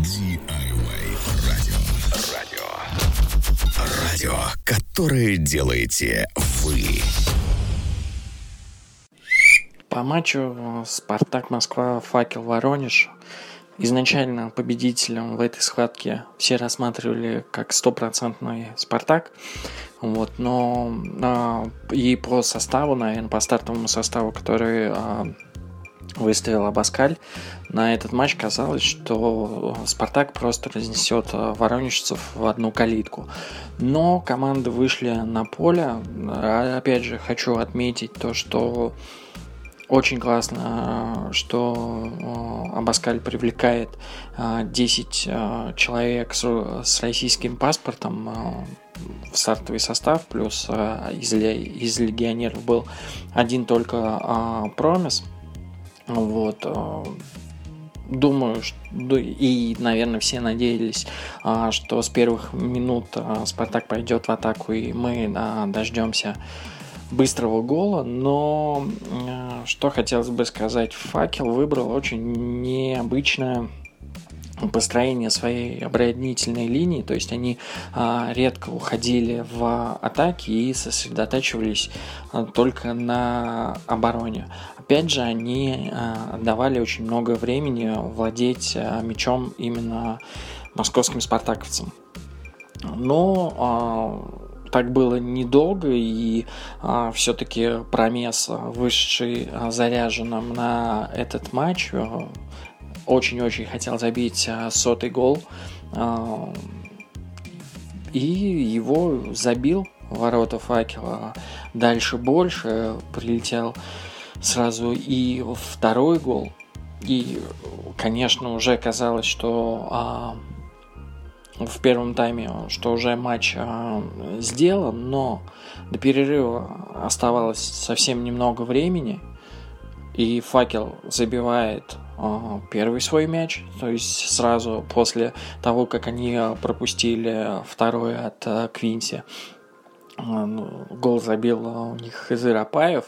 DIY радио, которое делаете вы. По матчу «Спартак Москва», «Факел» Воронеж. Изначально победителем в этой схватке все рассматривали как стопроцентный «Спартак». Вот, но и по составу, наверное, по стартовому составу, который выставил Абаскаль, на этот матч казалось, что «Спартак» просто разнесет воронежцев в одну калитку. Но команды вышли на поле. Опять же, хочу отметить то, что очень классно, что Абаскаль привлекает 10 человек с российским паспортом в стартовый состав, плюс из легионеров был один только Промес. Вот. Думаю, и, наверное, все надеялись, что с первых минут «Спартак» пойдет в атаку, и мы дождемся быстрого гола, но что хотелось бы сказать, «Факел» выбрал очень необычное построение своей оборонительной линии, то есть они редко уходили в атаки и сосредотачивались только на обороне. Опять же, они давали очень много времени владеть мячом именно московским спартаковцам. Но так было недолго, и все-таки Промес, вышедший заряженным на этот матч, очень-очень хотел забить 100-й гол, и его забил в ворота «Факела». Дальше больше прилетел сразу и 2-й гол, и, конечно, уже казалось, что в первом тайме, что уже матч сделан, но до перерыва оставалось совсем немного времени, и «Факел» забивает первый свой мяч, то есть сразу после того, как они пропустили второй от Квинси. Гол забил у них Изиров Апаев.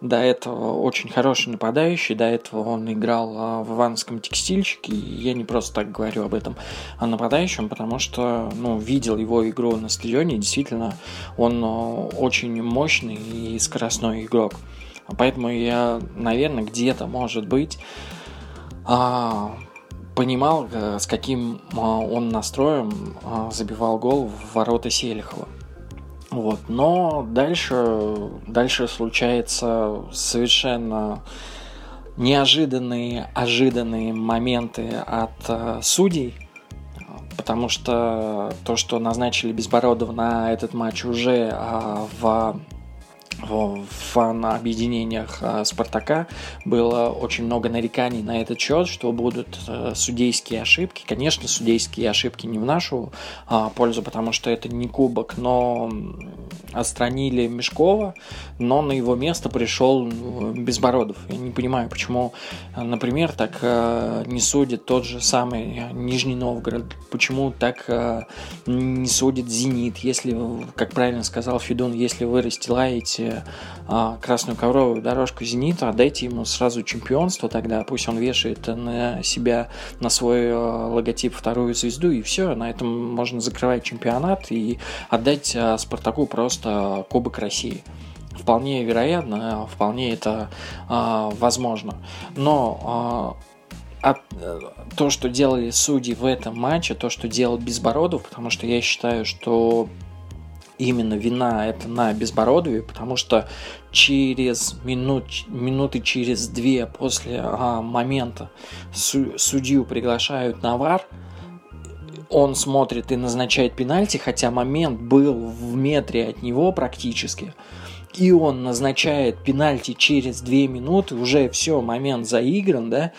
До этого очень хороший нападающий. До этого он играл в ивановском «Текстильщике». Я не просто так говорю об этом нападающем, потому что видел его игру на стадионе. Действительно, он очень мощный и скоростной игрок. Поэтому я, наверное, где-то, может быть, понимал, с каким он настроем забивал гол в ворота Селихова. Вот. Но дальше случаются совершенно неожиданные моменты от судей, потому что то, что назначили Безбородова на этот матч уже на объединениях «Спартака», было очень много нареканий на этот счет, что будут судейские ошибки. Конечно, судейские ошибки не в нашу пользу, потому что это не кубок, но отстранили Мишкова, но на его место пришел Безбородов. Я не понимаю, почему, например, так не судит тот же самый Нижний Новгород, почему так не судит «Зенит», если, как правильно сказал Федун, если вы расстилаете красную ковровую дорожку «Зенита», отдайте ему сразу чемпионство, тогда пусть он вешает на себя, на свой логотип, вторую звезду, и все, на этом можно закрывать чемпионат и отдать «Спартаку» просто кубок России. Вполне вероятно, вполне это возможно. Но то, что делали судьи в этом матче, то, что делал Безбородов, потому что я считаю, что именно вина это на Безбородове, потому что через две после момента судью приглашают на ВАР, он смотрит и назначает пенальти, хотя момент был в метре от него практически, и он назначает пенальти через 2 минуты, уже все, момент заигран, да.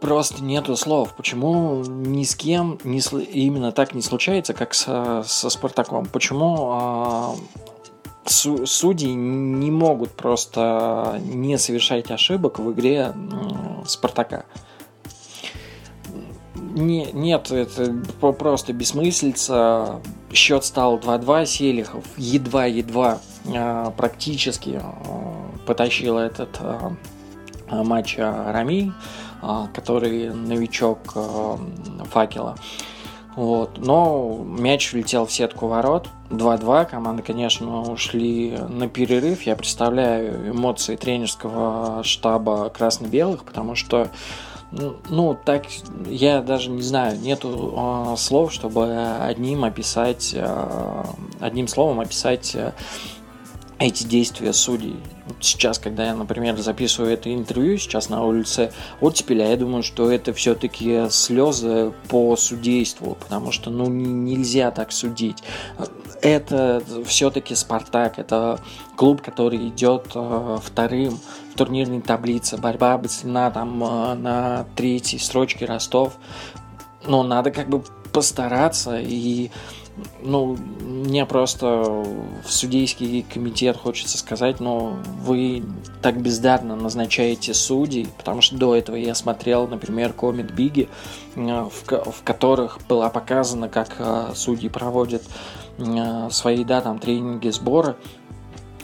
Просто нету слов, почему ни с кем именно так не случается, как со «Спартаком». Почему судьи не могут просто не совершать ошибок в игре «Спартака». Нет, это просто бессмыслица. Счет стал 2-2, Селихов едва-едва практически потащил этот матч Рамиль. который новичок Факела. Вот. Но мяч влетел в сетку ворот. 2-2. Команды, конечно, ушли на перерыв. Я представляю эмоции тренерского штаба красно-белых, потому что, ну, так, я даже не знаю, нету слов, чтобы одним словом описать эти действия судей. Сейчас, когда я, например, записываю это интервью, сейчас на улице оттепеля, я думаю, что это все-таки слезы по судейству, потому что, ну, нельзя так судить. Это все-таки «Спартак», это клуб, который идет вторым в турнирной таблице, борьба обострена там на третьей строчке Ростов. Но надо как бы постараться и... Ну, мне просто в судейский комитет хочется сказать, но вы так бездарно назначаете судей, потому что до этого я смотрел, например, Комит Биги, в которых было показано, как судьи проводят свои, да, там, тренинги, сборы.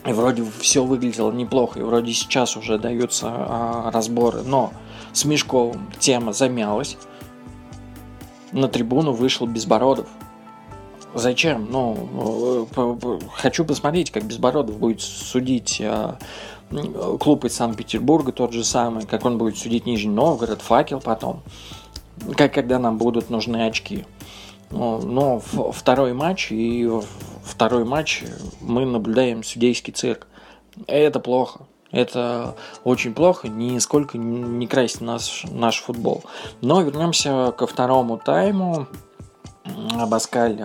И вроде все выглядело неплохо, и вроде сейчас уже даются разборы. Но с Мишковым тема замялась. На трибуну вышел Безбородов. Зачем? Ну, хочу посмотреть, как Безбородов будет судить клуб из Санкт-Петербурга, тот же самый, как он будет судить Нижний Новгород, Факел потом, как когда нам будут нужны очки. Но второй матч мы наблюдаем судейский цирк. Это плохо. Это очень плохо, нисколько не красит наш футбол. Но вернемся ко второму тайму. Абаскаль,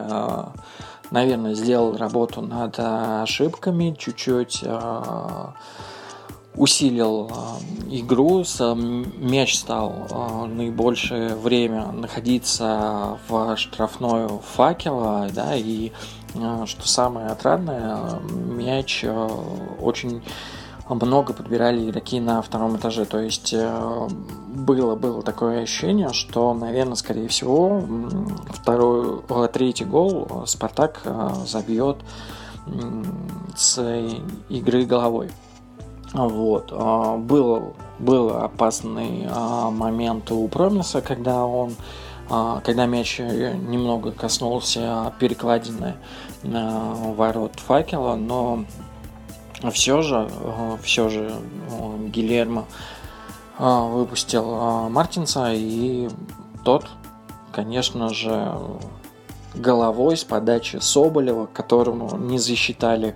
наверное, сделал работу над ошибками, чуть-чуть усилил игру, мяч стал наибольшее время находиться в штрафной Факела, да, и, что самое отрадное, мяч очень много подбирали игроки на втором этаже, то есть было такое ощущение, что, наверное, скорее всего, третий гол Спартак забьет с игры головой. Вот. Был опасный момент у Промеса, когда мяч немного коснулся перекладины ворот Факела, но все же Гильермо выпустил Мартинса, и тот, конечно же, головой с подачи Соболева, которому не засчитали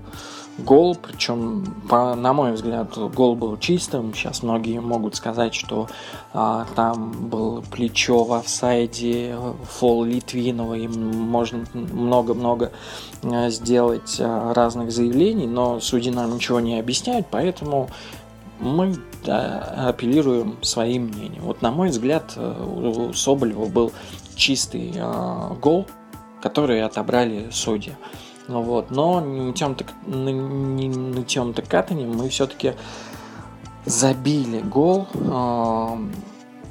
гол, причем, на мой взгляд, гол был чистым. Сейчас многие могут сказать, что там было плечо в офсайде, фол Литвинова, и можно много-много сделать разных заявлений, но судьи нам ничего не объясняют, поэтому мы апеллируем своим мнением. Вот, на мой взгляд, у Соболева был чистый гол, который отобрали судьи. Вот. Но на тем-то катании мы все-таки забили гол.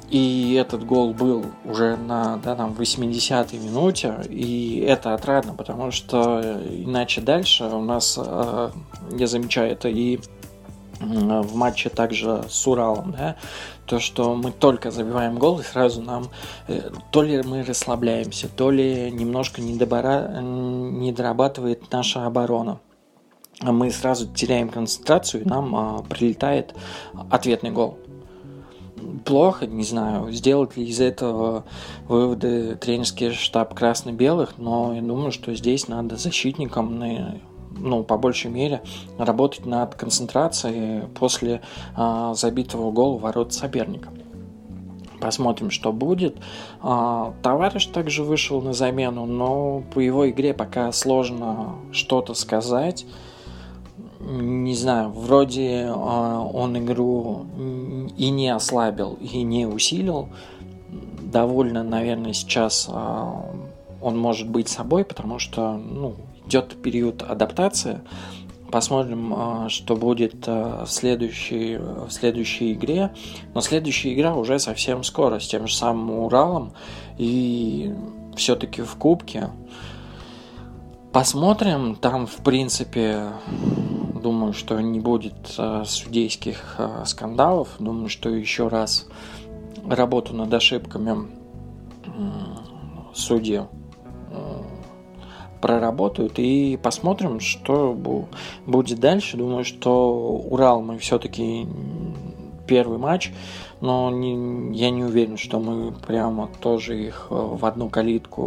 И этот гол был уже на 80-й минуте. И это отрадно, потому что иначе дальше у нас, я замечаю это и в матче также с Уралом, да, то, что мы только забиваем гол, и сразу нам то ли мы расслабляемся, то ли немножко не дорабатывает наша оборона. Мы сразу теряем концентрацию, и нам прилетает ответный гол. Плохо, не знаю, сделать ли из этого выводы тренерский штаб красно-белых, но я думаю, что здесь надо защитникам по большей мере работать над концентрацией после забитого гола в ворота соперника. Посмотрим, что будет. Товарищ также вышел на замену, но по его игре пока сложно что-то сказать. Не знаю, вроде он игру и не ослабил, и не усилил. Довольно, наверное, сейчас он может быть собой, потому что, идет период адаптации. Посмотрим, что будет в следующей игре. Но следующая игра уже совсем скоро с тем же самым Уралом. И все-таки в Кубке. Посмотрим. Там, в принципе, думаю, что не будет судейских скандалов. Думаю, что еще раз работу над ошибками судьи проработают и посмотрим, что будет дальше. Думаю, что Урал мы все-таки первый матч, но я не уверен, что мы прямо тоже их в одну калитку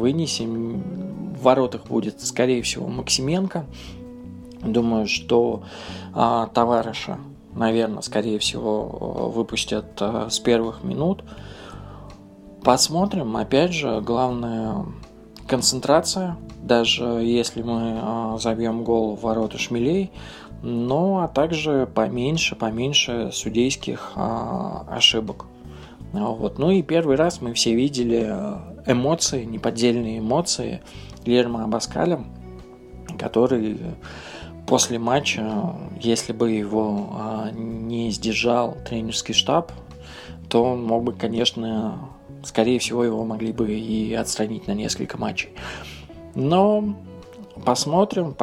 вынесем. В воротах будет, скорее всего, Максименко. Думаю, что товарища, наверное, скорее всего, выпустят с первых минут. Посмотрим. Опять же, главное — концентрация. Даже если мы забьем гол в ворота Шмелей, ну а также поменьше судейских ошибок. Вот. Ну и первый раз мы все видели эмоции, неподдельные эмоции Гильермо Абаскаля, который после матча, если бы его не сдержал тренерский штаб, то он мог бы, конечно, скорее всего, его могли бы и отстранить на несколько матчей. Но посмотрим.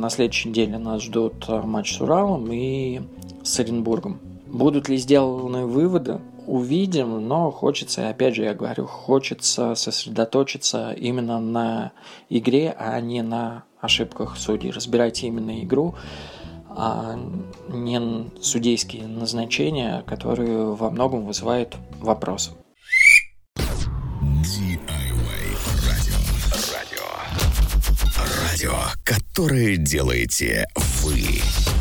На следующей неделе нас ждут матч с Уралом и с Оренбургом. Будут ли сделаны выводы, увидим, но хочется, опять же я говорю, хочется сосредоточиться именно на игре, а не на ошибках судей. Разбирайте именно игру, а не судейские назначения, которые во многом вызывают вопросы. DIY радио, которое делаете вы.